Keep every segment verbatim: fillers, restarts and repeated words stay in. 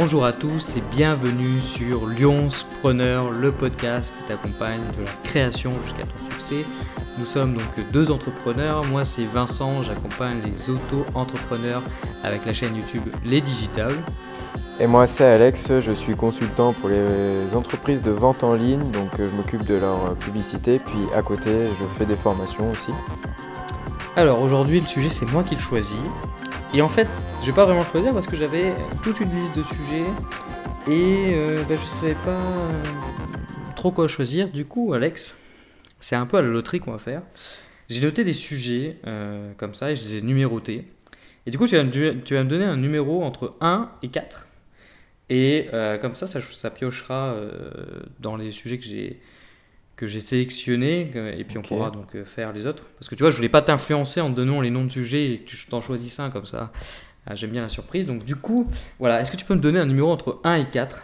Bonjour à tous et bienvenue sur Lyon Spreneur, le podcast qui t'accompagne de la création jusqu'à ton succès. Nous sommes donc deux entrepreneurs, moi c'est Vincent, j'accompagne les auto-entrepreneurs avec la chaîne YouTube Les Digitales. Et moi c'est Alex, je suis consultant pour les entreprises de vente en ligne, donc je m'occupe de leur publicité, puis à côté je fais des formations aussi. Alors aujourd'hui le sujet c'est moi qui le choisis. Et en fait, je vais pas vraiment choisir parce que j'avais toute une liste de sujets et euh, bah, je savais pas euh, trop quoi choisir. Du coup, Alex, c'est un peu à la loterie qu'on va faire. J'ai noté des sujets euh, comme ça et je les ai numérotés. Et du coup, tu vas me, tu vas me donner un numéro entre un et quatre. Et euh, comme ça, ça, ça piochera euh, dans les sujets que j'ai... que j'ai sélectionné et puis okay. On pourra donc faire les autres. Parce que tu vois, je voulais pas t'influencer en te donnant les noms de sujets et que tu t'en choisis un comme ça. J'aime bien la surprise. Donc du coup, voilà, est-ce que tu peux me donner un numéro entre un et quatre ?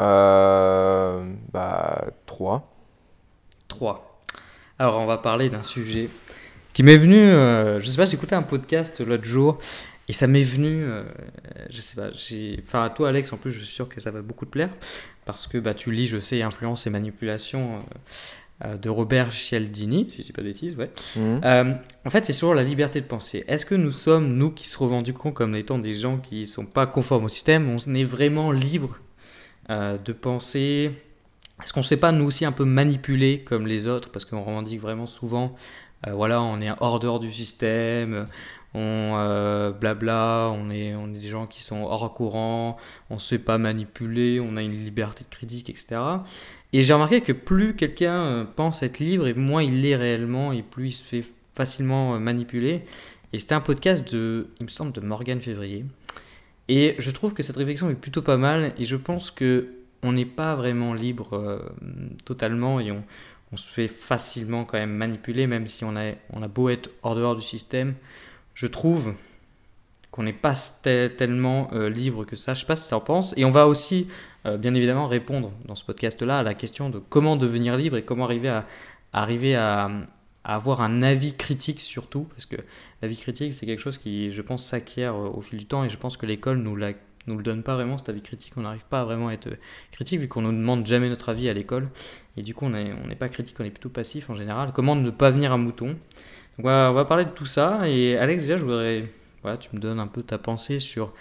euh, Bah, trois. trois. Alors, on va parler d'un sujet qui m'est venu, euh, je sais pas, j'écoutais un podcast l'autre jour et ça m'est venu, euh, je sais pas, j'ai... enfin à toi Alex en plus je suis sûr que ça va beaucoup te plaire parce que bah, tu lis je sais Influence et Manipulation euh, euh, de Robert Cialdini, si je dis pas de bêtises, ouais. Mmh. Euh, en fait c'est sur la liberté de penser. Est-ce que nous sommes, nous qui se revendiquons comme étant des gens qui sont pas conformes au système, on est vraiment libre euh, de penser? Est-ce qu'on ne s'est pas nous aussi un peu manipulés comme les autres parce qu'on revendique vraiment souvent euh, voilà on est hors dehors du système. On euh, blabla, on est, on est des gens qui sont hors courant, on ne se fait pas manipuler, on a une liberté de critique, et cetera. Et j'ai remarqué que plus quelqu'un pense être libre, et moins il l'est réellement, et plus il se fait facilement manipuler. Et c'était un podcast, de, il me semble, de Morgan Février. Et je trouve que cette réflexion est plutôt pas mal, et je pense qu'on n'est pas vraiment libre euh, totalement, et on, on se fait facilement quand même manipuler, même si on a, on a beau être hors dehors du système. Je trouve qu'on n'est pas t- tellement euh, libre que ça. Je ne sais pas si ça en pense. Et on va aussi, euh, bien évidemment, répondre dans ce podcast-là à la question de comment devenir libre et comment arriver à, arriver à, à avoir un avis critique surtout. Parce que l'avis critique, c'est quelque chose qui, je pense, s'acquiert euh, au fil du temps. Et je pense que l'école ne nous, nous le donne pas vraiment, cet avis critique. On n'arrive pas vraiment à être critique vu qu'on ne nous demande jamais notre avis à l'école. Et du coup, on n'est pas critique, on est plutôt passif en général. Comment ne pas venir un mouton ? Donc, on va parler de tout ça. Et Alex, déjà, je voudrais, voilà, tu me donnes un peu ta pensée sur,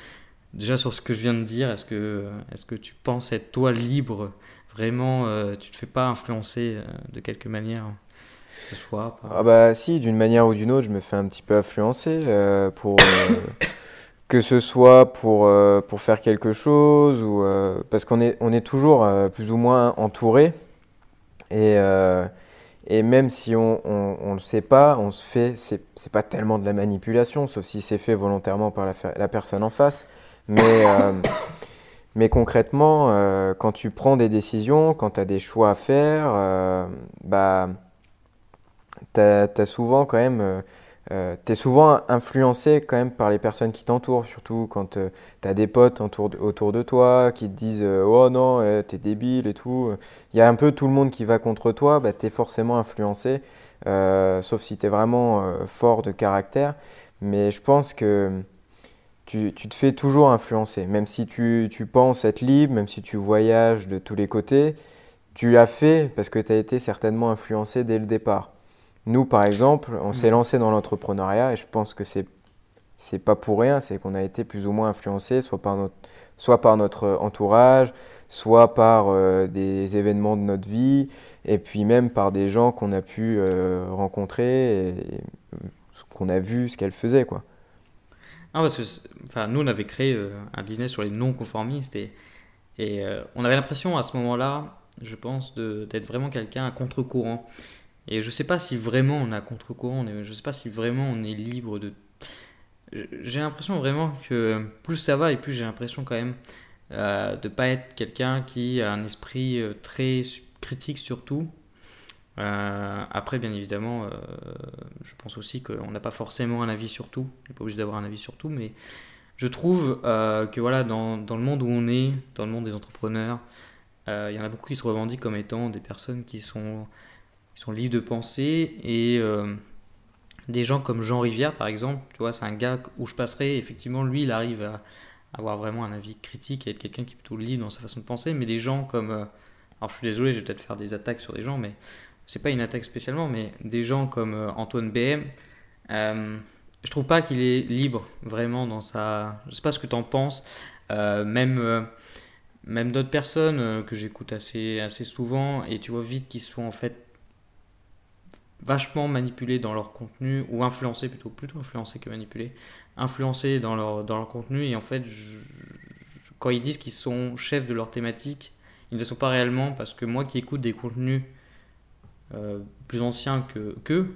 déjà sur ce que je viens de dire. Est-ce que, est-ce que tu penses être toi libre ? Vraiment, euh, tu ne te fais pas influencer euh, de quelque manière ce soir par... Ah bah si, d'une manière ou d'une autre, je me fais un petit peu influencer euh, pour euh, que ce soit pour euh, pour faire quelque chose ou euh, parce qu'on est on est toujours euh, plus ou moins entouré et euh, Et même si on on, on le sait pas, on se fait, c'est, c'est pas tellement de la manipulation, sauf si c'est fait volontairement par la, la personne en face. Mais, euh, mais concrètement, euh, quand tu prends des décisions, quand tu as des choix à faire, euh, bah, t'as, t'as souvent quand même, euh, t'es souvent influencé quand même par les personnes qui t'entourent, surtout quand euh, tu as des potes entour, autour de toi qui te disent euh, « Oh non, euh, t'es débile et tout ». Il y a un peu tout le monde qui va contre toi, bah, t'es forcément influencé, euh, sauf si t'es vraiment euh, fort de caractère. Mais je pense que tu, tu te fais toujours influencer. Même si tu, tu penses être libre, même si tu voyages de tous les côtés, tu l'as fait parce que t'as été certainement influencé dès le départ. Nous, par exemple, on s'est lancé dans l'entrepreneuriat et je pense que c'est, c'est pas pour rien, c'est qu'on a été plus ou moins influencé, soit par notre, soit par notre entourage, soit par euh, des événements de notre vie et puis même par des gens qu'on a pu euh, rencontrer et, et ce qu'on a vu, ce qu'elles faisaient, quoi. Ah, parce que enfin, nous, on avait créé euh, un business sur les non-conformistes et, et euh, on avait l'impression à ce moment-là, je pense, de, d'être vraiment quelqu'un à contre-courant. Et je ne sais pas si vraiment on est à contre-courant, je ne sais pas si vraiment on est libre de... J'ai l'impression vraiment que plus ça va et plus j'ai l'impression quand même euh, de ne pas être quelqu'un qui a un esprit très critique surtout. Euh, après, bien évidemment, euh, je pense aussi qu'on n'a pas forcément un avis sur tout. On n'est pas obligé d'avoir un avis sur tout, mais je trouve euh, que voilà, dans, dans le monde où on est, dans le monde des entrepreneurs, euh, il y en a beaucoup qui se revendiquent comme étant des personnes qui sont... sont libres de pensée et euh, des gens comme Jean Rivière par exemple, tu vois, c'est un gars où je passerai effectivement, lui il arrive à, avoir vraiment un avis critique et être quelqu'un qui est plutôt libre dans sa façon de penser. Mais des gens comme, euh, alors je suis désolé, je vais peut-être faire des attaques sur des gens, mais c'est pas une attaque spécialement, mais des gens comme euh, Antoine B, euh, je trouve pas qu'il est libre vraiment dans sa, je sais pas ce que t'en penses, euh, même euh, même d'autres personnes euh, que j'écoute assez assez souvent, et tu vois vite qu'ils se font en fait vachement manipulés dans leur contenu, ou influencés plutôt, plutôt influencés que manipulés, influencés dans leur, dans leur contenu. Et en fait, je, je, quand ils disent qu'ils sont chefs de leur thématique, ils ne le sont pas réellement, parce que moi qui écoute des contenus euh, plus anciens que, qu'eux,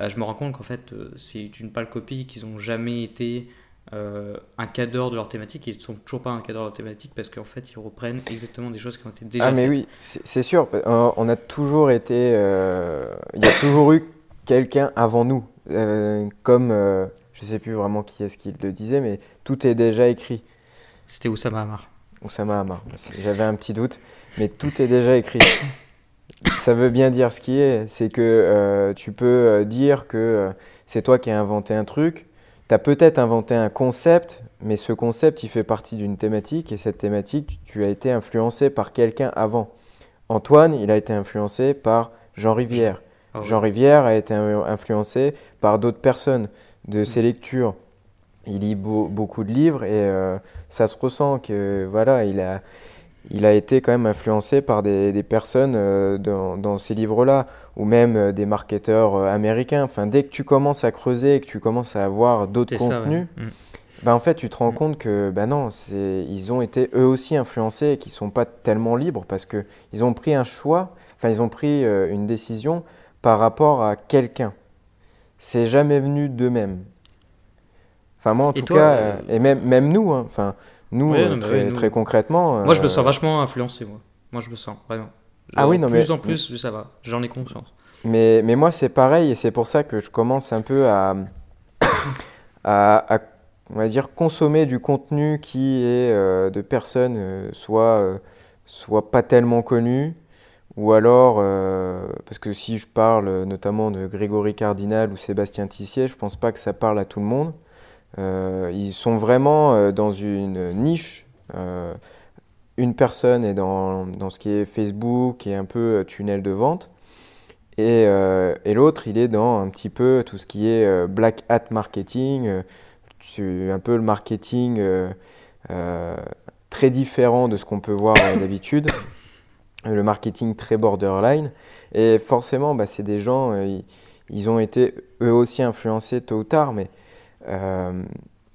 euh, je me rends compte qu'en fait, euh, c'est une pâle copie, qu'ils n'ont jamais été euh, un cadre de leur thématique, et ils ne sont toujours pas un cadre de leur thématique, parce qu'en fait, ils reprennent exactement des choses qui ont été déjà faites. Ah mais oui, c'est, c'est sûr, on a toujours été... Il euh, y a toujours eu quelqu'un avant nous, euh, comme... Euh, je ne sais plus vraiment qui est-ce qui le disait, mais tout est déjà écrit. C'était Oussama Ammar. Oussama Ammar, j'avais un petit doute, mais tout est déjà écrit. Ça veut bien dire ce qui est, c'est que euh, tu peux dire que euh, c'est toi qui as inventé un truc, tu as peut-être inventé un concept, mais ce concept, il fait partie d'une thématique, et cette thématique, tu as été influencé par quelqu'un avant. Antoine, il a été influencé par Jean Rivière. Ah ouais. Jean Rivière a été influencé par d'autres personnes, de ses lectures. Il lit beau, beaucoup de livres, et euh, ça se ressent que voilà, il a, il a été quand même influencé par des, des personnes euh, dans, dans ces livres-là, ou même euh, des marketeurs euh, américains. Enfin, dès que tu commences à creuser et que tu commences à avoir d'autres c'est contenus, ça, ouais. bah, en fait, tu te rends mmh. compte que bah non, c'est, ils ont été eux aussi influencés et qu'ils ne sont pas tellement libres, parce qu'ils ont pris un choix, enfin, ils ont pris euh, une décision par rapport à quelqu'un. C'est jamais venu d'eux-mêmes. Enfin, moi, en et tout toi, cas, euh... et même, même nous, hein. Enfin, nous, ouais, euh, très, ouais, nous, très concrètement... Moi, euh... je me sens vachement influencé, moi. Moi, je me sens, vraiment. Je ah oui, non, plus mais... en plus, ça va, j'en ai conscience. Mais, mais moi, c'est pareil, et c'est pour ça que je commence un peu à, à, à on va dire, consommer du contenu qui est euh, de personnes euh, soit, euh, soit pas tellement connues, ou alors, euh, parce que si je parle notamment de Grégory Cardinal ou Sébastien Tissier, je ne pense pas que ça parle à tout le monde. Euh, ils sont vraiment euh, dans une niche. Euh, une personne est dans, dans ce qui est Facebook, qui est un peu tunnel de vente. Et, euh, et l'autre, il est dans un petit peu tout ce qui est euh, black hat marketing, euh, un peu le marketing euh, euh, très différent de ce qu'on peut voir euh, d'habitude. Le marketing très borderline, et forcément bah, c'est des gens, euh, ils, ils ont été eux aussi influencés tôt ou tard, mais euh,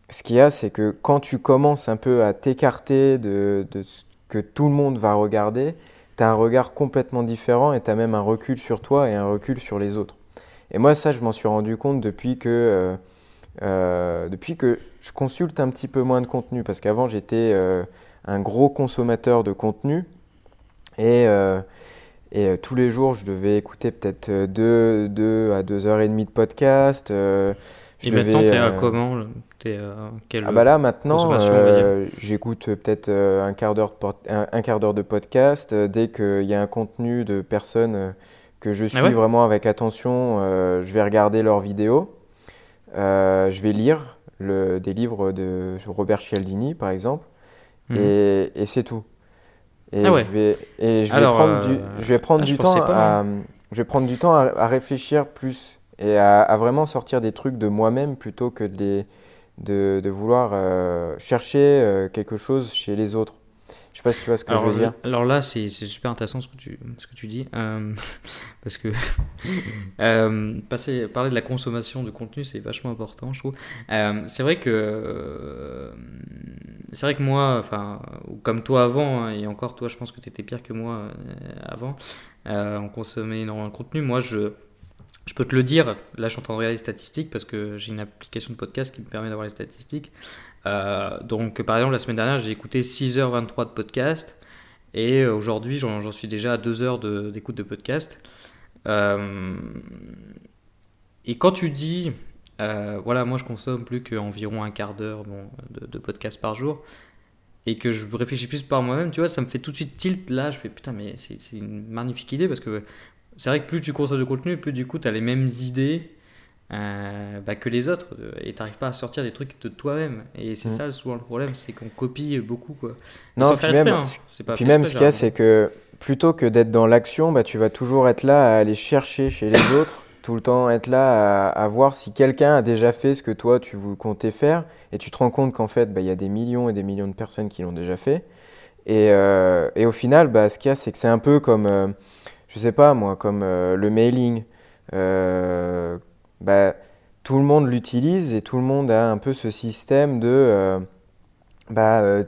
ce qu'il y a, c'est que quand tu commences un peu à t'écarter de, de ce que tout le monde va regarder, tu as un regard complètement différent, et tu as même un recul sur toi et un recul sur les autres. Et moi, ça, je m'en suis rendu compte depuis que, euh, euh, depuis que je consulte un petit peu moins de contenu, parce qu'avant j'étais euh, un gros consommateur de contenu. Et, euh, et euh, tous les jours, je devais écouter peut-être deux, deux à deux heures et demie de podcast. Euh, je et devais, maintenant, t'es à euh, comment t'es à quelle Ah bah là, maintenant, euh, j'écoute peut-être un quart d'heure de, pod- un, un quart d'heure de podcast. Euh, dès qu'il y a un contenu de personnes que je suis ah ouais vraiment avec attention, euh, je vais regarder leurs vidéos. Euh, je vais lire le, des livres de Robert Cialdini, par exemple. Mmh. Et, et c'est tout. Et, ah ouais. je vais, et je vais Alors, prendre du, je vais prendre ah, du temps pas, à, hein. je vais prendre du temps à, à réfléchir plus, et à, à vraiment sortir des trucs de moi-même, plutôt que de, les, de, de vouloir euh, chercher euh, quelque chose chez les autres. Je sais pas si tu vois ce que alors, je veux dire. Alors là, c'est, c'est super intéressant ce que tu, ce que tu dis. Euh, parce que euh, passer, parler de la consommation de contenu, c'est vachement important, je trouve. Euh, c'est vrai que, euh, c'est vrai que moi, enfin, comme toi avant, et encore toi, je pense que tu étais pire que moi euh, avant, euh, on consommait énormément de contenu. Moi, je, je peux te le dire. Là, je suis en train de regarder les statistiques, parce que j'ai une application de podcast qui me permet d'avoir les statistiques. Euh, donc par exemple la semaine dernière j'ai écouté six heures vingt-trois de podcast, et euh, aujourd'hui j'en, j'en suis déjà à deux heures de, d'écoute de podcast, euh, et quand tu dis euh, voilà, moi je consomme plus qu'environ un quart d'heure bon, de, de podcast par jour, et que je réfléchis plus par moi-même, tu vois, ça me fait tout de suite tilt. Là je fais putain, mais c'est, c'est une magnifique idée, parce que c'est vrai que plus tu consommes de contenu, plus du coup tu as les mêmes idées Euh, bah que les autres et t'arrives pas à sortir des trucs de toi-même et c'est mmh. ça souvent le problème, c'est qu'on copie beaucoup quoi. Non, sans faire exprès, hein. C'est pas puis même exprès, ce qu'il y a c'est que plutôt que d'être dans l'action, bah, tu vas toujours être là à aller chercher chez les autres, tout le temps être là à, à voir si quelqu'un a déjà fait ce que toi tu comptais faire et tu te rends compte qu'en fait bah, y a des millions et des millions de personnes qui l'ont déjà fait et, euh, et au final bah, ce qu'il y a c'est que c'est un peu comme euh, je sais pas moi, comme euh, le mailing euh, bah, tout le monde l'utilise et tout le monde a un peu ce système de euh, bah, euh,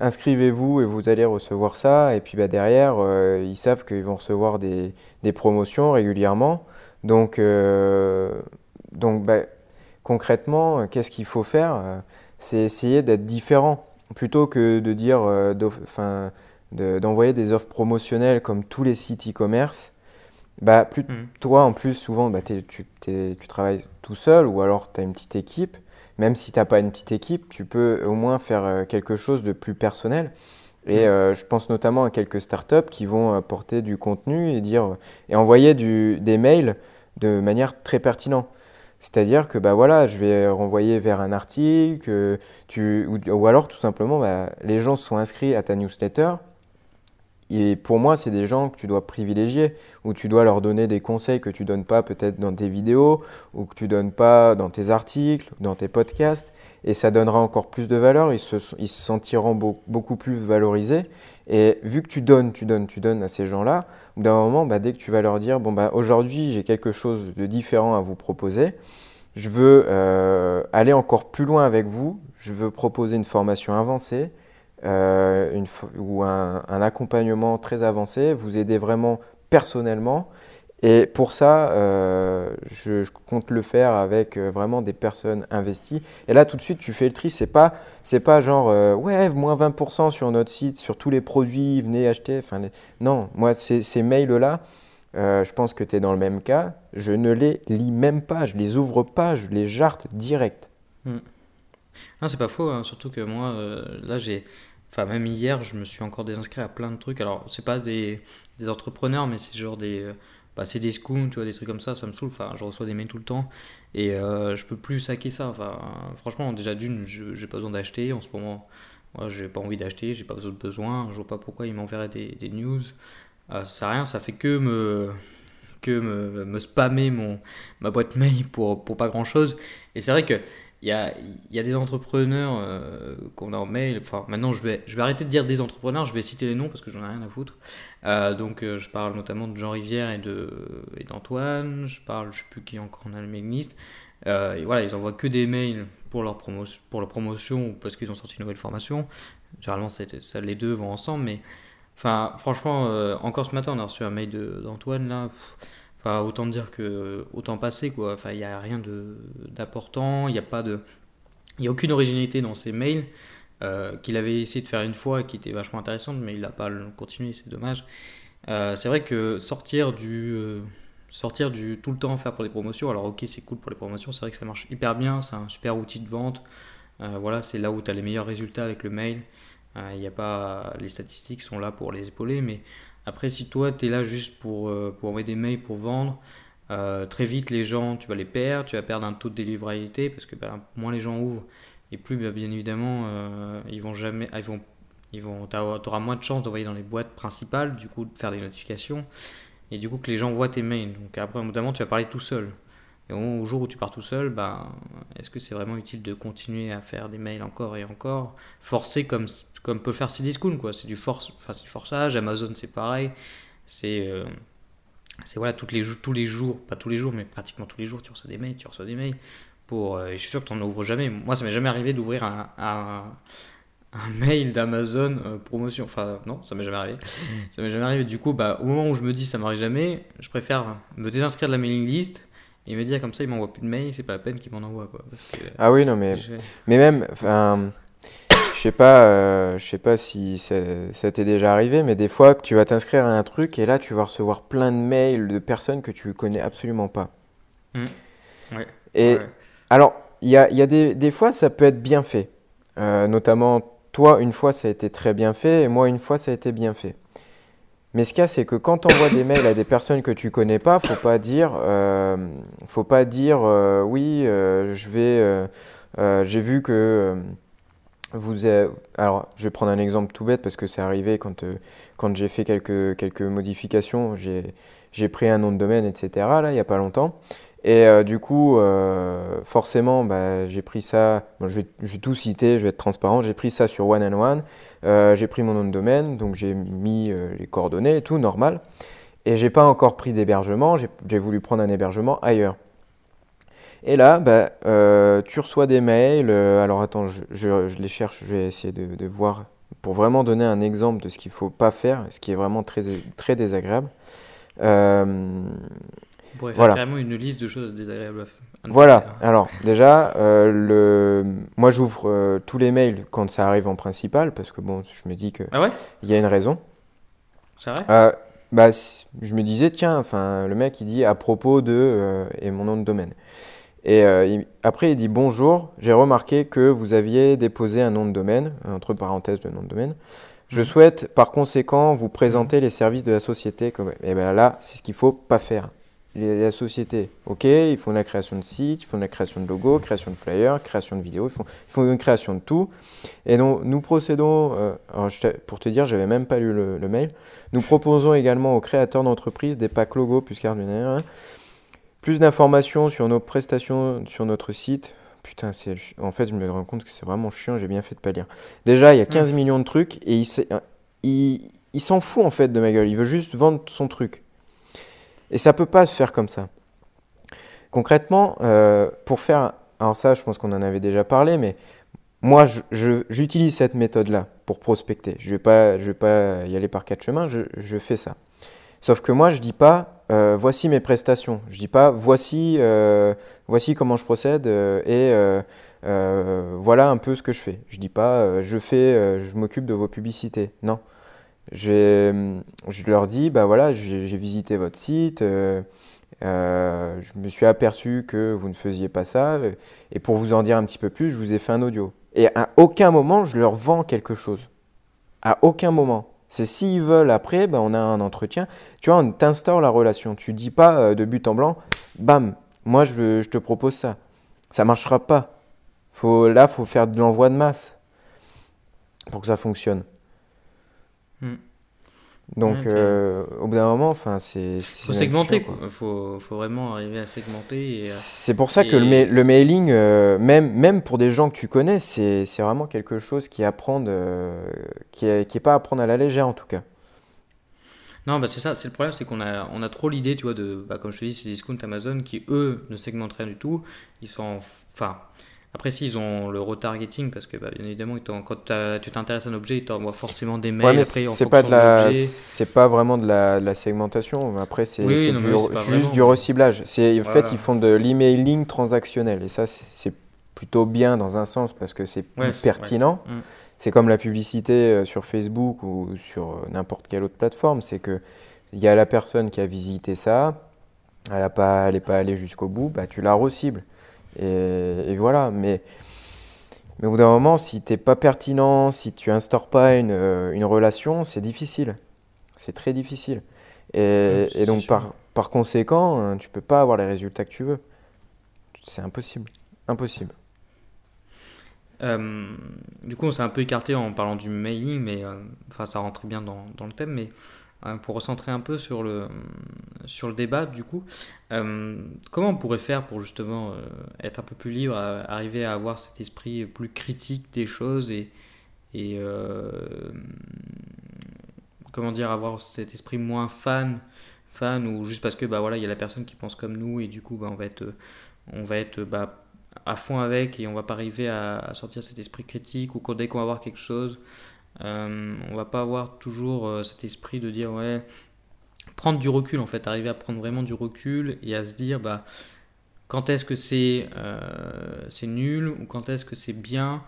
inscrivez-vous et vous allez recevoir ça et puis bah, derrière euh, ils savent qu'ils vont recevoir des, des promotions régulièrement donc, euh, donc bah, concrètement qu'est-ce qu'il faut faire, c'est essayer d'être différent plutôt que de dire euh, enfin de, d'envoyer des offres promotionnelles comme tous les sites e-commerce. Bah, plus t- mmh. Toi, en plus, souvent, bah, t'es, tu, t'es, tu travailles tout seul ou alors tu as une petite équipe. Même si tu n'as pas une petite équipe, tu peux au moins faire euh, quelque chose de plus personnel. Et euh, je pense notamment à quelques startups qui vont apporter du contenu et, dire, et envoyer du, des mails de manière très pertinente. C'est-à-dire que bah, voilà, je vais renvoyer vers un article euh, tu, ou, ou alors tout simplement, bah, les gens sont inscrits à ta newsletter. Et pour moi, c'est des gens que tu dois privilégier ou tu dois leur donner des conseils que tu ne donnes pas peut-être dans tes vidéos ou que tu ne donnes pas dans tes articles, dans tes podcasts. Et ça donnera encore plus de valeur, ils se, ils se sentiront beaucoup plus valorisés. Et vu que tu donnes, tu donnes, tu donnes à ces gens-là, au bout d'un moment, bah, dès que tu vas leur dire « bon bah aujourd'hui, j'ai quelque chose de différent à vous proposer, je veux euh, aller encore plus loin avec vous, je veux proposer une formation avancée », Euh, une, ou un, un accompagnement très avancé, vous aider vraiment personnellement. Et pour ça, euh, je, je compte le faire avec euh, vraiment des personnes investies. Et là, tout de suite, tu fais le tri. C'est pas, c'est pas genre euh, ouais, moins vingt pour cent sur notre site, sur tous les produits, venez acheter. Enfin, les... non, moi, ces, ces mails-là, euh, je pense que tu es dans le même cas. Je ne les lis même pas, je les ouvre pas, je les jarte direct. Mmh. Non, c'est pas faux, hein. Surtout que moi, euh, là, j'ai. Enfin, même hier, je me suis encore désinscrit à plein de trucs. Alors, c'est pas des, des entrepreneurs, mais c'est genre des. Euh, bah, c'est des scouts, tu vois, des trucs comme ça, ça me saoule. Enfin, je reçois des mails tout le temps et euh, je peux plus saquer ça. Enfin, franchement, déjà d'une, je, j'ai pas besoin d'acheter. En ce moment, moi, j'ai pas envie d'acheter, j'ai pas besoin. Je vois pas pourquoi ils m'enverraient des, des news. Euh, ça sert à rien, ça fait que me. que me, me spammer mon, ma boîte mail pour, pour pas grand chose. Et c'est vrai que. Il y a, il y a des entrepreneurs euh, qu'on a en mail, enfin maintenant je vais, je vais arrêter de dire des entrepreneurs, je vais citer les noms parce que j'en ai rien à foutre. Euh, donc euh, je parle notamment de Jean Rivière et, de, et d'Antoine, je parle, je sais plus qui encore en a le mailing list. Euh, et voilà, ils envoient que des mails pour leur, promo, pour leur promotion ou parce qu'ils ont sorti une nouvelle formation. Généralement c'est, ça, les deux vont ensemble, mais enfin franchement, euh, encore ce matin on a reçu un mail de, d'Antoine là. Pff, Enfin, autant dire que autant passer quoi. Enfin, il y a rien de d'important, il y a pas de, il y a aucune originalité dans ces mails euh, qu'il avait essayé de faire une fois, qui était vachement intéressante, mais il n'a pas continué, c'est dommage. Euh, c'est vrai que sortir du euh, sortir du tout le temps faire pour les promotions. Alors ok, c'est cool pour les promotions, c'est vrai que ça marche hyper bien, c'est un super outil de vente. Euh, voilà, c'est là où tu as les meilleurs résultats avec le mail. Euh, il y a pas, les statistiques sont là pour les épauler, mais après, si toi, tu es là juste pour, euh, pour envoyer des mails, pour vendre, euh, très vite, les gens, tu vas les perdre, tu vas perdre un taux de délivrabilité parce que bah, moins les gens ouvrent et plus, bah, bien évidemment, euh, ils vont jamais, ils vont, ils vont, tu auras moins de chances d'envoyer dans les boîtes principales, du coup, de faire des notifications et du coup, que les gens voient tes mails. Donc après, notamment, tu vas parler tout seul. Et au jour où tu pars tout seul, bah, est-ce que c'est vraiment utile de continuer à faire des mails encore et encore, forcer comme comme peut faire Cdiscount quoi, c'est du force, enfin c'est du forçage. Amazon c'est pareil, c'est euh, c'est voilà toutes les tous les jours, pas tous les jours mais pratiquement tous les jours tu reçois des mails, tu reçois des mails pour euh, et je suis sûr que tu n'en ouvres jamais. Moi ça m'est jamais arrivé d'ouvrir un, un un mail d'Amazon euh, promotion, enfin non ça m'est jamais arrivé ça m'est jamais arrivé du coup bah au moment où je me dis ça m'arrive jamais, je préfère me désinscrire de la mailing list. Il me dit comme ça, il m'envoie plus de mails, c'est pas la peine qu'il m'en envoie quoi. Parce que, ah oui non mais je... mais même enfin je sais pas euh, je sais pas si ça, ça t'est déjà arrivé, mais des fois que tu vas t'inscrire à un truc et là tu vas recevoir plein de mails de personnes que tu connais absolument pas. Mmh. Ouais. Et ouais. Alors il y a il y a des des fois ça peut être bien fait, euh, notamment toi une fois ça a été très bien fait et moi une fois ça a été bien fait. Mais ce qu'il y a, c'est que quand tu envoies des mails à des personnes que tu connais pas, faut pas dire, euh, faut pas dire euh, oui, euh, je vais, euh, euh, j'ai vu que euh, vous avez... Alors, je vais prendre un exemple tout bête parce que c'est arrivé quand, euh, quand j'ai fait quelques, quelques modifications, j'ai, j'ai pris un nom de domaine, et cetera, là, il n'y a pas longtemps. Et euh, du coup, euh, forcément, bah, j'ai pris ça, bon, je, vais, je vais tout citer, je vais être transparent, j'ai pris ça sur One and One, euh, j'ai pris mon nom de domaine, donc j'ai mis euh, les coordonnées et tout, normal. Et j'ai pas encore pris d'hébergement, j'ai, j'ai voulu prendre un hébergement ailleurs. Et là, bah, euh, tu reçois des mails, euh, alors attends, je, je, je les cherche, je vais essayer de, de voir, pour vraiment donner un exemple de ce qu'il faut pas faire, ce qui est vraiment très, très désagréable. Euh... On pourrait faire voilà. carrément une liste de choses désagréables à faire. Voilà. Alors, déjà, euh, le... moi, j'ouvre euh, tous les mails quand ça arrive en principal, parce que bon, je me dis que ah ouais y a une raison. C'est vrai euh, bah, je me disais, tiens, enfin, le mec, il dit à propos de... Euh, et mon nom de domaine. Et euh, il... après, il dit, bonjour, j'ai remarqué que vous aviez déposé un nom de domaine, entre parenthèses, le nom de domaine. Je souhaite, par conséquent, vous présenter les services de la société. Comme... Et bien là, c'est ce qu'il ne faut pas faire. La société, ok, ils font de la création de sites, ils font de la création de logos, création de flyers, création de vidéos, ils font, ils font une création de tout. Et donc, nous procédons, euh, alors je pour te dire, je n'avais même pas lu le, le mail, nous proposons également aux créateurs d'entreprises des packs logos plus cartes, plus d'informations sur nos prestations sur notre site. Putain, c'est, en fait, je me rends compte que c'est vraiment chiant, j'ai bien fait de ne pas lire. Déjà, il y a quinze millions de trucs et il, il, il s'en fout en fait de ma gueule, il veut juste vendre son truc. Et ça ne peut pas se faire comme ça. Concrètement, euh, pour faire... Alors ça, je pense qu'on en avait déjà parlé, mais moi, je, je, j'utilise cette méthode-là pour prospecter. Je ne vais pas, je vais pas y aller par quatre chemins, je, je fais ça. Sauf que moi, je ne dis pas euh, « voici mes prestations ». Je ne dis pas « voici, euh, voici comment je procède euh, et euh, euh, voilà un peu ce que je fais ». Je ne dis pas euh, « je fais, euh, je m'occupe de vos publicités ». Non. J'ai, je leur dis, bah voilà, j'ai, j'ai visité votre site, euh, euh, je me suis aperçu que vous ne faisiez pas ça, et pour vous en dire un petit peu plus, je vous ai fait un audio. Et à aucun moment, je leur vends quelque chose. À aucun moment. C'est s'ils veulent après, bah on a un entretien. Tu vois, on t'instaure la relation. Tu dis pas euh, de but en blanc, bam, moi je, je te propose ça. Ça marchera pas. Faut, là, il faut faire de l'envoi de masse pour que ça fonctionne. Hmm. Donc, okay. euh, au bout d'un moment, enfin, c'est, c'est faut segmenter, quoi. quoi. Faut, faut vraiment arriver à segmenter. Et, c'est pour ça et... que le, ma- le mailing, euh, même, même pour des gens que tu connais, c'est, c'est vraiment quelque chose qui apprend, euh, qui est, qui est pas à prendre à la légère en tout cas. Non, bah c'est ça, c'est le problème, c'est qu'on a, on a trop l'idée, tu vois, de, bah, comme je te dis, ces discounts Amazon qui eux ne segmentent rien du tout. Ils sont, enfin. Après, si, ils ont le retargeting, parce que bah, bien évidemment, quand tu t'intéresses à un objet, ils t'envoient forcément des mails. Ouais, après, c'est, en c'est fonction pas de la, de c'est pas vraiment de la, de la segmentation. Après, c'est, oui, c'est, non, du, c'est juste vraiment. du reciblage. C'est, en voilà. fait, ils font de l'emailing transactionnel. Et ça, c'est, c'est plutôt bien dans un sens, parce que c'est plus ouais, c'est, pertinent. Ouais. C'est comme la publicité sur Facebook ou sur n'importe quelle autre plateforme. C'est qu'il y a la personne qui a visité ça, elle n'est pas, pas allée jusqu'au bout, bah, tu la recibles. Et, et voilà, mais, mais au bout d'un moment, si tu n'es pas pertinent, si tu n'instaures pas une, euh, une relation, c'est difficile. C'est très difficile. Et, ouais, et donc, par, par conséquent, tu ne peux pas avoir les résultats que tu veux. C'est impossible. Impossible. Euh, du coup, on s'est un peu écarté en parlant du mailing, mais euh, enfin, ça rentrait bien dans, dans le thème, mais... Pour recentrer un peu sur le, sur le débat, du coup, euh, comment on pourrait faire pour justement euh, être un peu plus libre, à, arriver à avoir cet esprit plus critique des choses et, et euh, comment dire, avoir cet esprit moins fan, fan ou juste parce que bah voilà, il y a la personne qui pense comme nous et du coup bah, on va être, on va être bah, à fond avec et on va pas arriver à, à sortir cet esprit critique ou dès qu'on va voir quelque chose. Euh, on va pas avoir toujours euh, cet esprit de dire ouais, prendre du recul en fait, arriver à prendre vraiment du recul et à se dire bah quand est-ce que c'est euh, c'est nul ou quand est-ce que c'est bien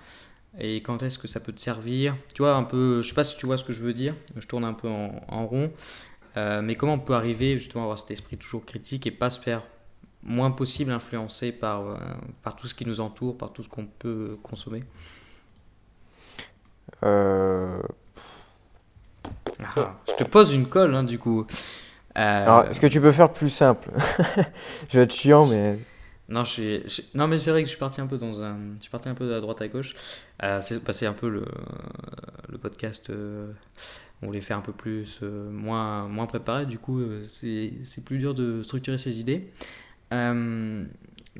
et quand est-ce que ça peut te servir, tu vois un peu, je sais pas si tu vois ce que je veux dire, je tourne un peu en, en rond, euh, mais comment on peut arriver justement à avoir cet esprit toujours critique et pas se faire moins possible influencer par, euh, par tout ce qui nous entoure, par tout ce qu'on peut consommer. Euh... Ah, je te pose une colle, hein, du coup. Euh... Alors, est-ce que tu peux faire plus simple ? Je vais être chiant, mais... Non, je suis... je... non, mais c'est vrai que je suis parti un peu dans un... Je suis parti un peu de la droite à gauche. Euh, c'est passé bah, un peu le, le podcast... Euh... On voulait faire un peu plus, euh, moins, moins préparé. Du coup, euh, c'est, c'est plus dur de structurer ses idées. Euh,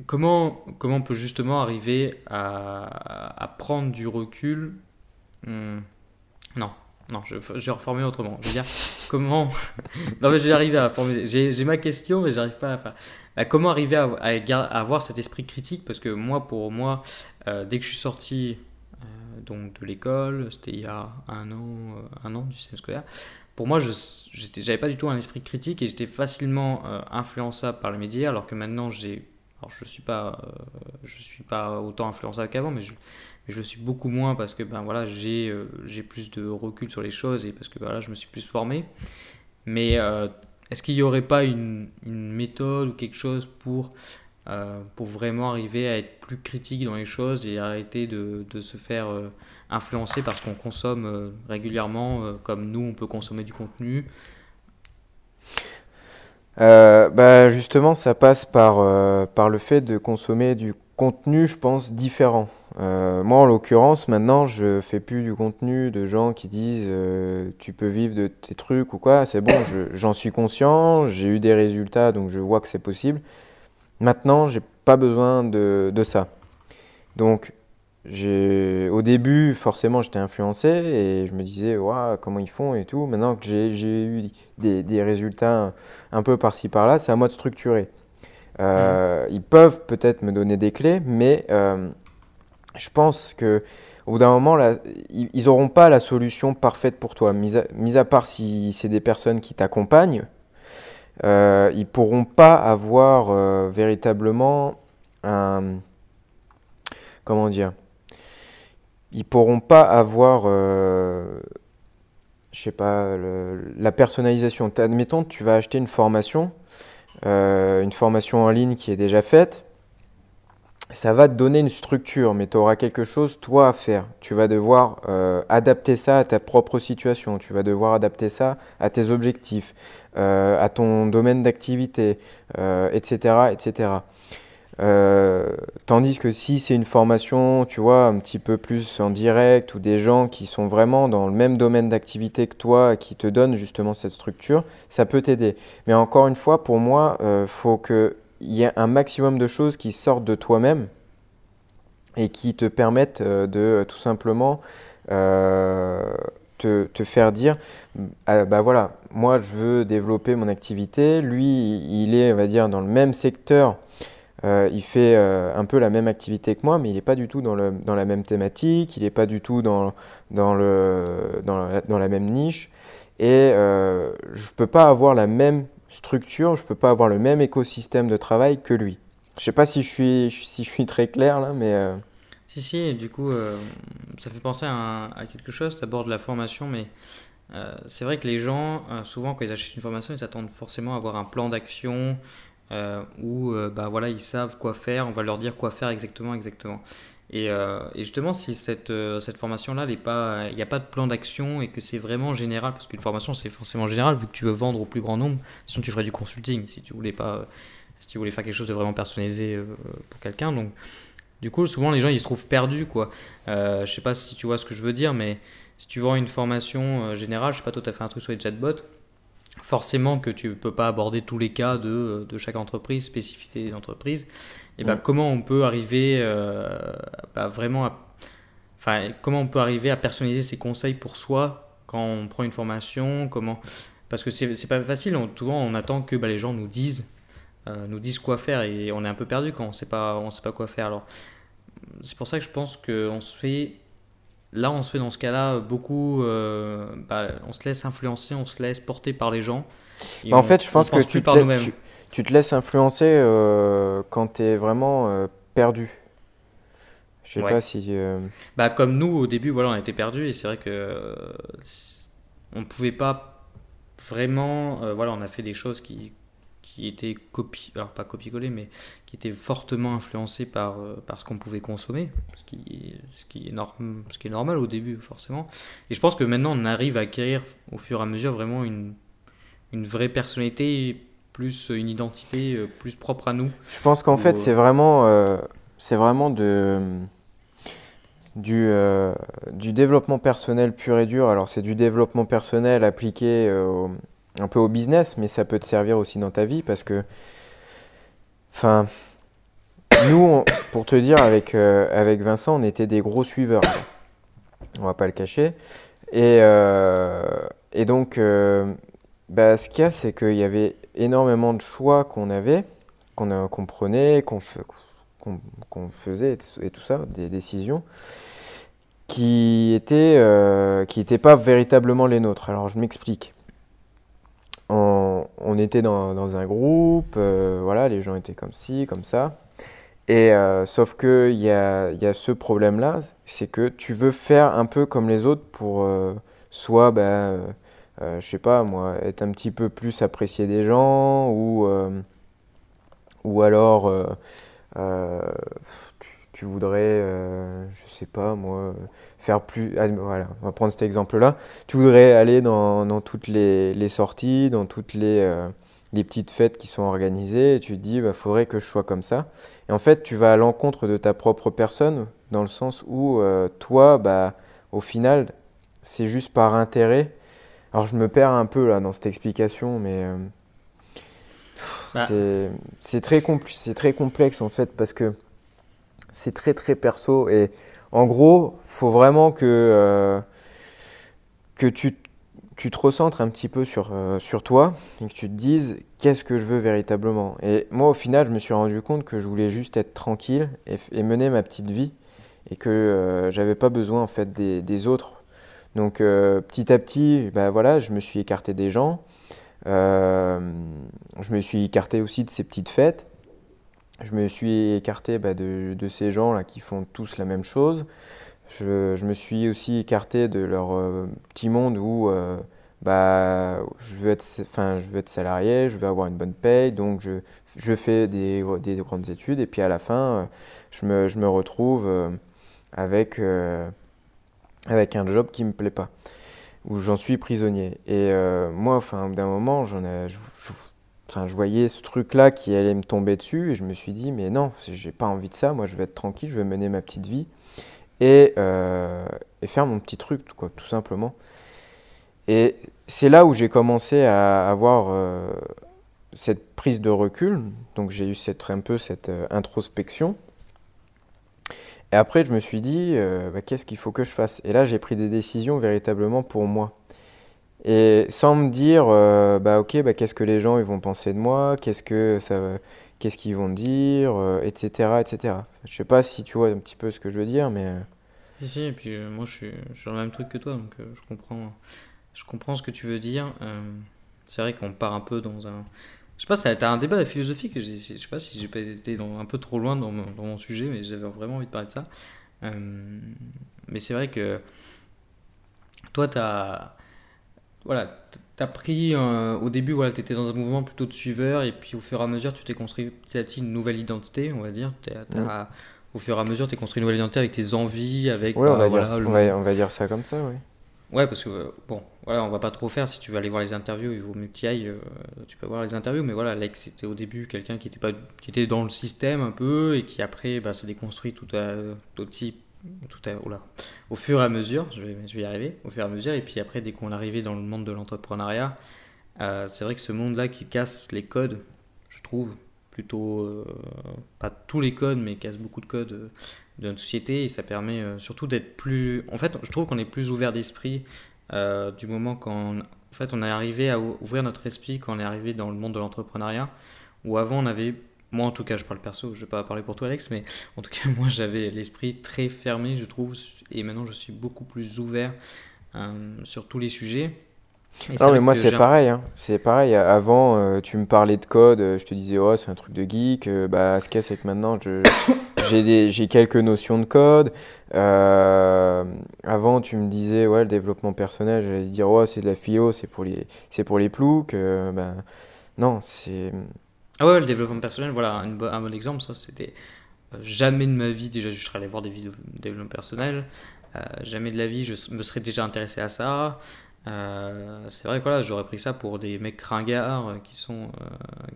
comment, comment on peut justement arriver à, à prendre du recul ? hum, Non, non, je, je vais reformuler autrement. Je veux dire, comment... Non, mais je vais arriver à formuler. J'ai, j'ai ma question, mais je n'arrive pas à faire... Bah, comment arriver à, à, à avoir cet esprit critique ? Parce que moi, pour moi, euh, dès que je suis sorti... donc de l'école, c'était il y a un an, un an du système scolaire. Pour moi, je n'avais pas du tout un esprit critique et j'étais facilement euh, influençable par les médias, alors que maintenant, j'ai, alors je ne suis, euh, suis pas autant influençable qu'avant, mais je, mais je le suis beaucoup moins parce que ben, voilà, j'ai, euh, j'ai plus de recul sur les choses et parce que ben, voilà, je me suis plus formé. Mais euh, est-ce qu'il n'y aurait pas une, une méthode ou quelque chose pour... Euh, pour vraiment arriver à être plus critique dans les choses et arrêter de, de se faire euh, influencer par ce qu'on consomme euh, régulièrement, euh, comme nous on peut consommer du contenu. euh, bah justement ça passe par, euh, par le fait de consommer du contenu, je pense, différent. Euh, moi en l'occurrence maintenant je fais plus du contenu de gens qui disent euh, tu peux vivre de tes trucs ou quoi, c'est bon, je, j'en suis conscient, j'ai eu des résultats donc je vois que c'est possible. Maintenant, j'ai pas besoin de, de ça. Donc, j'ai, au début, forcément, j'étais influencé et je me disais ouais, comment ils font et tout. Maintenant que j'ai, j'ai eu des, des résultats un peu par-ci, par-là, c'est à moi de structurer. Euh, mmh. Ils peuvent peut-être me donner des clés, mais euh, je pense qu'au bout d'un moment, là, ils n'auront pas la solution parfaite pour toi, mis à, mis à part si c'est des personnes qui t'accompagnent. Euh, ils pourront pas avoir euh, véritablement un... Comment dire ? Ils pourront pas avoir, euh, je sais pas, le, la personnalisation. Admettons, tu vas acheter une formation, euh, une formation en ligne qui est déjà faite. Ça va te donner une structure, mais tu auras quelque chose, toi, à faire. Tu vas devoir euh, adapter ça à ta propre situation. Tu vas devoir adapter ça à tes objectifs, euh, à ton domaine d'activité, euh, et cetera, et cetera. Euh, tandis que si c'est une formation, tu vois, un petit peu plus en direct ou des gens qui sont vraiment dans le même domaine d'activité que toi, qui te donnent justement cette structure, ça peut t'aider. Mais encore une fois, pour moi, euh, faut que il y a un maximum de choses qui sortent de toi-même et qui te permettent de tout simplement euh, te, te faire dire ah, « bah voilà, moi je veux développer mon activité, lui il est on va dire dans le même secteur, euh, il fait euh, un peu la même activité que moi, mais il n'est pas du tout dans, le, dans la même thématique, il n'est pas du tout dans, dans, le, dans, la, dans la même niche et euh, je ne peux pas avoir la même structure, je ne peux pas avoir le même écosystème de travail que lui. » Je ne sais pas si je suis, si je suis très clair là, mais... Euh... Si, si, du coup, euh, ça fait penser à, un, à quelque chose, tu abordes la formation, mais euh, c'est vrai que les gens, euh, souvent, quand ils achètent une formation, ils s'attendent forcément à avoir un plan d'action euh, où euh, bah, voilà, ils savent quoi faire, on va leur dire quoi faire exactement, exactement. Et, euh, et justement, si cette, euh, cette formation-là, il n'y a pas de plan d'action et que c'est vraiment général, parce qu'une formation, c'est forcément général, vu que tu veux vendre au plus grand nombre, sinon tu ferais du consulting, si tu voulais, pas, si tu voulais faire quelque chose de vraiment personnalisé euh, pour quelqu'un. Donc, du coup, souvent, les gens, ils se trouvent perdus, quoi. Euh, je ne sais pas si tu vois ce que je veux dire, mais si tu vends une formation euh, générale, je ne sais pas, toi, tu as fait un truc sur les chatbots, forcément que tu ne peux pas aborder tous les cas de, de chaque entreprise, spécificité d'entreprise. Et bah, comment on peut arriver euh, bah, vraiment à, enfin, comment on peut arriver à personnaliser ses conseils pour soi quand on prend une formation, comment, parce que c'est, c'est pas facile, on, souvent on attend que bah, les gens nous disent, euh, nous disent quoi faire et on est un peu perdu quand on sait pas, on sait pas quoi faire. Alors, c'est pour ça que je pense qu'on se fait, là on se fait dans ce cas-là beaucoup, euh, bah, on se laisse influencer, on se laisse porter par les gens. Et en on, fait, je pense que tu te, tu, tu te laisses influencer euh, quand tu es vraiment euh, perdu. Je sais ouais. pas si. Euh... Bah, comme nous, au début, voilà, on était perdus et c'est vrai que euh, on pouvait pas vraiment. Euh, voilà, on a fait des choses qui, qui était copié, alors pas copié-collé, mais qui était fortement influencé par, par ce qu'on pouvait consommer, ce qui, ce, qui est norm, ce qui est normal au début, forcément. Et je pense que maintenant, on arrive à acquérir au fur et à mesure vraiment une, une vraie personnalité, plus une identité, plus propre à nous. Je pense qu'en où, fait, c'est vraiment, euh, c'est vraiment de, du, euh, du développement personnel pur et dur. Alors, c'est du développement personnel appliqué euh, au... un peu au business, mais ça peut te servir aussi dans ta vie parce que, enfin, nous, on, pour te dire, avec, euh, avec Vincent, on était des gros suiveurs, on va pas le cacher. Et, euh, et donc, euh, bah, ce qu'il y a, c'est qu'il y avait énormément de choix qu'on avait, qu'on, a, qu'on prenait, qu'on, fe, qu'on, qu'on faisait et tout ça, des décisions qui étaient, euh, qui étaient pas véritablement les nôtres. Alors, je m'explique. On, on était dans, dans un groupe, euh, voilà, les gens étaient comme ci, comme ça. Et euh, sauf qu'il y a, y a ce problème-là, c'est que tu veux faire un peu comme les autres pour euh, soit, bah, euh, je sais pas moi, être un petit peu plus apprécié des gens ou, euh, ou alors euh, euh, tu, tu voudrais, euh, je sais pas moi, faire plus, voilà, on va prendre cet exemple-là. Tu voudrais aller dans, dans toutes les, les sorties, dans toutes les, euh, les petites fêtes qui sont organisées, et tu te dis, il bah, faudrait que je sois comme ça. Et en fait, tu vas à l'encontre de ta propre personne, dans le sens où euh, toi, bah, au final, c'est juste par intérêt. Alors, je me perds un peu là dans cette explication, mais euh, bah. c'est, c'est, très compl- c'est très complexe en fait, parce que c'est très très perso et en gros, il faut vraiment que, euh, que tu, tu te recentres un petit peu sur, euh, sur toi et que tu te dises qu'est-ce que je veux véritablement. Et moi, au final, je me suis rendu compte que je voulais juste être tranquille et, et mener ma petite vie et que euh, je n'avais pas besoin en fait, des, des autres. Donc, euh, petit à petit, bah, voilà, je me suis écarté des gens. Euh, je me suis écarté aussi de ces petites fêtes. Je me suis écarté bah, de, de ces gens-là qui font tous la même chose. Je, je me suis aussi écarté de leur euh, petit monde où euh, bah, je, veux être, enfin, je veux être salarié, je veux avoir une bonne paye, donc je, je fais des, des grandes études. Et puis à la fin, je me, je me retrouve euh, avec, euh, avec un job qui ne me plaît pas, où j'en suis prisonnier. Et euh, moi, enfin, au bout d'un moment, j'en ai... Je, je, Enfin, je voyais ce truc-là qui allait me tomber dessus et je me suis dit, mais non, j'ai pas envie de ça. Moi, je vais être tranquille, je vais mener ma petite vie et, euh, et faire mon petit truc, quoi, tout simplement. Et c'est là où j'ai commencé à avoir euh, cette prise de recul. Donc, j'ai eu cette, un peu cette euh, introspection. Et après, je me suis dit, euh, bah, qu'est-ce qu'il faut que je fasse ? Et là, j'ai pris des décisions véritablement pour moi. Et sans me dire, euh, bah ok, bah qu'est-ce que les gens ils vont penser de moi, qu'est-ce que ça, qu'est-ce qu'ils vont dire, euh, et cetera, et cetera. Je sais pas si tu vois un petit peu ce que je veux dire, mais si si. Et puis euh, moi je suis, je suis dans le même truc que toi, donc euh, je comprends, je comprends ce que tu veux dire. Euh, c'est vrai qu'on part un peu dans un, je sais pas, ça, t'as un débat philosophique. Je sais pas si j'ai pas été dans, un peu trop loin dans mon, dans mon sujet, mais j'avais vraiment envie de parler de ça. Euh, mais c'est vrai que toi t'as Voilà, t'as pris, euh, au début, voilà, t'étais dans un mouvement plutôt de suiveur, et puis au fur et à mesure, tu t'es construit petit à petit une nouvelle identité, on va dire. T'as, t'as, mmh. Au fur et à mesure, t'es construit une nouvelle identité avec tes envies, avec... Oui, bah, on, va voilà, dire, le... on, va, on va dire ça comme ça, oui. Ouais, parce que, euh, bon, voilà, on va pas trop faire, si tu veux aller voir les interviews, il vaut mieux que tu ailles, euh, tu peux voir les interviews, mais voilà, Lex, c'était au début quelqu'un qui était, pas, qui était dans le système un peu, et qui après, bah, s'est déconstruit tout à, tout petit... Tout à, oula. au fur et à mesure, je vais, je vais y arriver, au fur et à mesure, et puis après, dès qu'on est arrivé dans le monde de l'entrepreneuriat, euh, c'est vrai que ce monde-là qui casse les codes, je trouve, plutôt, euh, pas tous les codes, mais casse beaucoup de codes euh, de notre société, et ça permet euh, surtout d'être plus... En fait, je trouve qu'on est plus ouvert d'esprit euh, du moment qu'on en fait, on est arrivé à ouvrir notre esprit quand on est arrivé dans le monde de l'entrepreneuriat, où avant, on avait... Moi, en tout cas, je parle perso, je ne vais pas parler pour toi, Alex, mais en tout cas, moi, j'avais l'esprit très fermé, je trouve, et maintenant, je suis beaucoup plus ouvert euh, sur tous les sujets. Et non, mais moi, c'est j'ai... pareil. Hein. C'est pareil. Avant, euh, tu me parlais de code, euh, je te disais, oh, c'est un truc de geek. Euh, bah, ce qu'il y a, c'est que maintenant, je... j'ai, des... j'ai quelques notions de code. Euh... Avant, tu me disais, ouais, le développement personnel, j'allais dire, oh, c'est de la philo, c'est pour les, c'est pour les ploucs. Euh, bah... Non, c'est... Ah ouais, le développement personnel, voilà, un, un bon exemple, ça, c'était... Euh, jamais de ma vie, déjà, je serais allé voir des vidéos de développement personnel. Euh, jamais de la vie, je me serais déjà intéressé à ça. Euh, c'est vrai que voilà, j'aurais pris ça pour des mecs ringards euh, qui sont... Euh,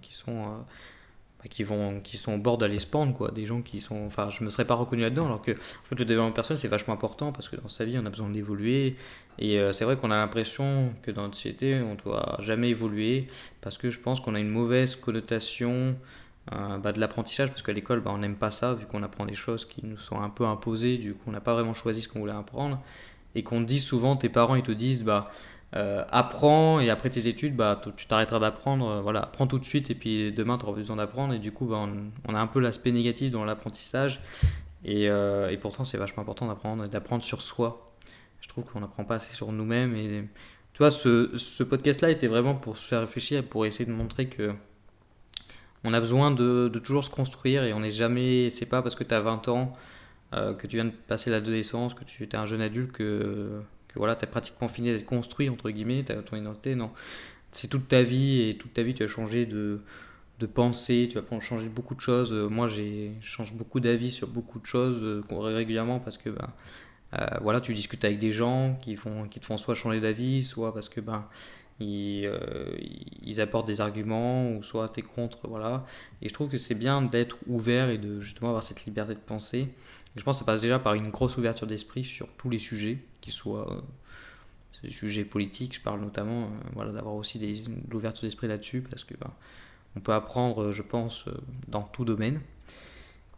qui sont euh, Qui, vont, qui sont au bord d'aller se pendre, quoi. Des gens qui sont... Enfin, je ne me serais pas reconnu là-dedans, alors que en fait, le développement personnel, c'est vachement important, parce que dans sa vie, on a besoin d'évoluer. Et euh, c'est vrai qu'on a l'impression que dans notre société, on ne doit jamais évoluer, parce que je pense qu'on a une mauvaise connotation euh, bah, de l'apprentissage, parce qu'à l'école, bah, on n'aime pas ça, vu qu'on apprend des choses qui nous sont un peu imposées, du coup, on n'a pas vraiment choisi ce qu'on voulait apprendre. Et qu'on dit souvent, tes parents, ils te disent... bah Euh, apprends et après tes études bah, t- tu t'arrêteras d'apprendre, euh, voilà, apprends tout de suite et puis demain tu auras besoin d'apprendre, et du coup bah, on, on a un peu l'aspect négatif dans l'apprentissage, et, euh, et pourtant c'est vachement important d'apprendre, d'apprendre sur soi. Je trouve qu'on n'apprend pas assez sur nous-mêmes, et tu vois, ce, ce podcast là était vraiment pour se faire réfléchir, pour essayer de montrer que on a besoin de, de toujours se construire, et on n'est jamais, c'est pas parce que tu as vingt ans euh, que tu viens de passer l'adolescence, que tu es un jeune adulte que voilà, t'as pratiquement fini d'être construit, entre guillemets, t'as ton identité, non. C'est toute ta vie, et toute ta vie, tu vas changer de, de pensée, tu vas changer beaucoup de choses. Moi, j'ai, je change beaucoup d'avis sur beaucoup de choses régulièrement, parce que ben, euh, voilà, tu discutes avec des gens qui, font, qui te font soit changer d'avis, soit parce que ben, ils, euh, ils apportent des arguments, ou soit t'es contre, voilà. Et je trouve que c'est bien d'être ouvert et de justement avoir cette liberté de penser. Je pense que ça passe déjà par une grosse ouverture d'esprit sur tous les sujets, qu'ils soient euh, des sujets politiques, je parle notamment, euh, voilà, d'avoir aussi des, de l'ouverture d'esprit là-dessus, parce que bah, on peut apprendre, je pense, euh, dans tout domaine.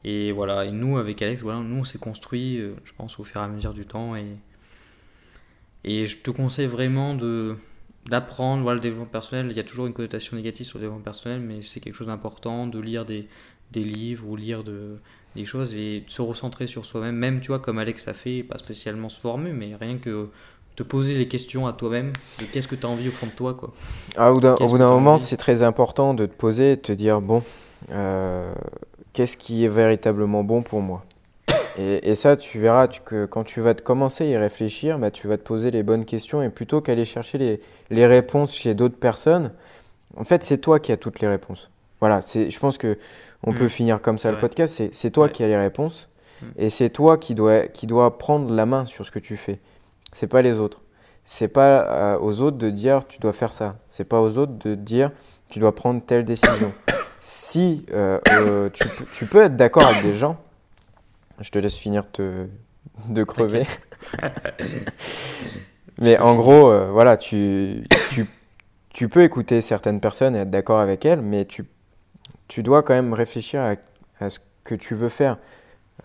Et voilà, et nous, avec Alex, voilà, nous, on s'est construit, euh, je pense, au fur et à mesure du temps. Et, et je te conseille vraiment de, d'apprendre, voilà, le développement personnel. Il y a toujours une connotation négative sur le développement personnel, mais c'est quelque chose d'important de lire des, des livres ou lire de... des choses, et de se recentrer sur soi-même, même tu vois, comme Alex a fait, pas spécialement se former, mais rien que te poser les questions à toi-même de qu'est-ce que tu as envie au fond de toi, quoi. Ah, au, d'un, au bout d'un moment, c'est très important de te poser et de te dire, bon, euh, qu'est-ce qui est véritablement bon pour moi ? Et, et ça, tu verras tu, que quand tu vas te commencer à y réfléchir, bah, tu vas te poser les bonnes questions, et plutôt qu'aller chercher les, les réponses chez d'autres personnes, en fait, c'est toi qui as toutes les réponses. Voilà, c'est, je pense qu'on mmh. peut finir comme ça, c'est le vrai. Podcast, c'est, c'est toi ouais. qui as les réponses, mmh. et c'est toi qui dois, qui dois prendre la main sur ce que tu fais. C'est pas les autres. C'est pas euh, aux autres de dire tu dois faire ça. C'est pas aux autres de dire tu dois prendre telle décision. Si euh, euh, tu, tu peux être d'accord avec des gens, je te laisse finir te, de crever. Mais en gros, euh, voilà, tu, tu, tu peux écouter certaines personnes et être d'accord avec elles, mais tu Tu dois quand même réfléchir à, à ce que tu veux faire.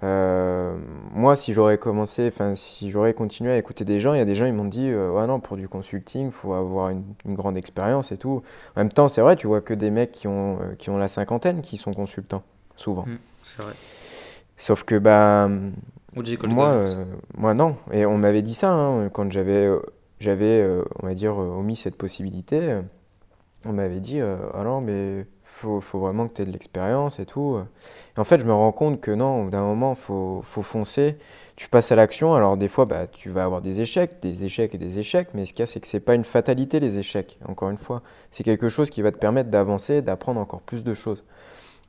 Euh, moi, si j'aurais commencé, enfin, si j'aurais continué à écouter des gens, il y a des gens qui m'ont dit euh, « Ah non, pour du consulting, il faut avoir une, une grande expérience et tout. » En même temps, c'est vrai, tu vois que des mecs qui ont, euh, qui ont la cinquantaine qui sont consultants, souvent. Mmh, c'est vrai. Sauf que, bah, moi, euh, moi, non. Et on m'avait dit ça, hein, quand j'avais, j'avais euh, on va dire, omis cette possibilité. On m'avait dit euh, « Ah non, mais... » Faut, faut vraiment que tu aies de l'expérience et tout. Et en fait, je me rends compte que non, au bout d'un moment, il faut, faut foncer. Tu passes à l'action. Alors, des fois, bah, tu vas avoir des échecs, des échecs et des échecs. Mais ce qu'il y a, c'est que ce n'est pas une fatalité, les échecs. Encore une fois, c'est quelque chose qui va te permettre d'avancer, d'apprendre encore plus de choses.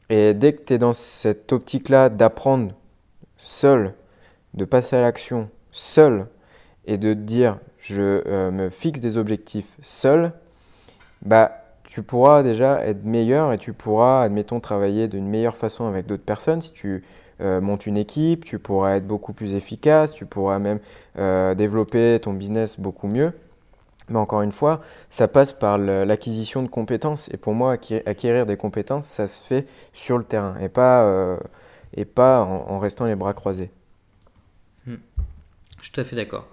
Et dès que tu es dans cette optique-là d'apprendre seul, de passer à l'action seul et de te dire « je euh, me fixe des objectifs seul », bah, tu pourras déjà être meilleur et tu pourras, admettons, travailler d'une meilleure façon avec d'autres personnes. Si tu euh, montes une équipe, tu pourras être beaucoup plus efficace, tu pourras même euh, développer ton business beaucoup mieux. Mais encore une fois, ça passe par l'acquisition de compétences. Et pour moi, acquérir des compétences, ça se fait sur le terrain et pas, euh, et pas en, en restant les bras croisés. Hmm. Je suis tout à fait d'accord.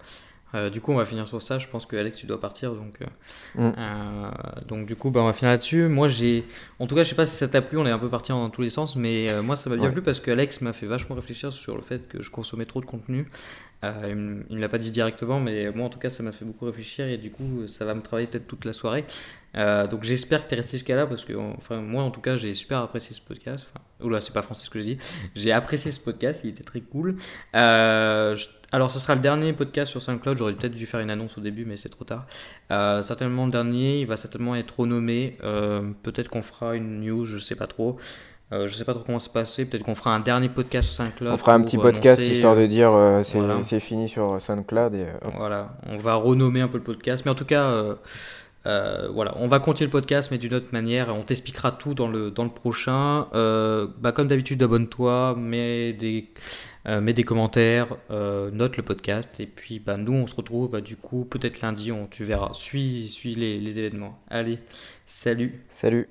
Euh, du coup, on va finir sur ça. Je pense que Alex, tu dois partir, donc euh, mm. euh, donc du coup, bah, on va finir là-dessus. Moi, j'ai, en tout cas, je sais pas si ça t'a plu. On est un peu parti dans tous les sens, mais euh, moi, ça m'a bien ouais. plu parce que Alex m'a fait vachement réfléchir sur le fait que je consommais trop de contenu. Euh, il ne l'a pas dit directement, mais moi, en tout cas, ça m'a fait beaucoup réfléchir, et du coup, ça va me travailler peut-être toute la soirée. Euh, donc, j'espère que t'es resté jusqu'à là, parce que, enfin, moi, en tout cas, j'ai super apprécié ce podcast. Enfin, oula, c'est pas français ce que je dis. J'ai apprécié ce podcast, il était très cool. Euh, je Alors, ce sera le dernier podcast sur SoundCloud. J'aurais peut-être dû faire une annonce au début, mais c'est trop tard. Euh, certainement le dernier, il va certainement être renommé. Euh, peut-être qu'on fera une news, je sais pas trop. Euh, je sais pas trop comment se passer. Peut-être qu'on fera un dernier podcast sur SoundCloud. On fera un petit podcast annoncer, histoire de dire euh, c'est, voilà. c'est fini sur SoundCloud. Et, voilà, on va renommer un peu le podcast. Mais en tout cas, euh, euh, voilà, on va continuer le podcast, mais d'une autre manière. On t'expliquera tout dans le, dans le prochain. Euh, bah, comme d'habitude, abonne-toi, mets des... Euh, mets des commentaires, euh, note le podcast et puis bah, nous on se retrouve bah, du coup peut-être lundi, on, tu verras, suis, suis les, les événements. Allez, salut. Salut.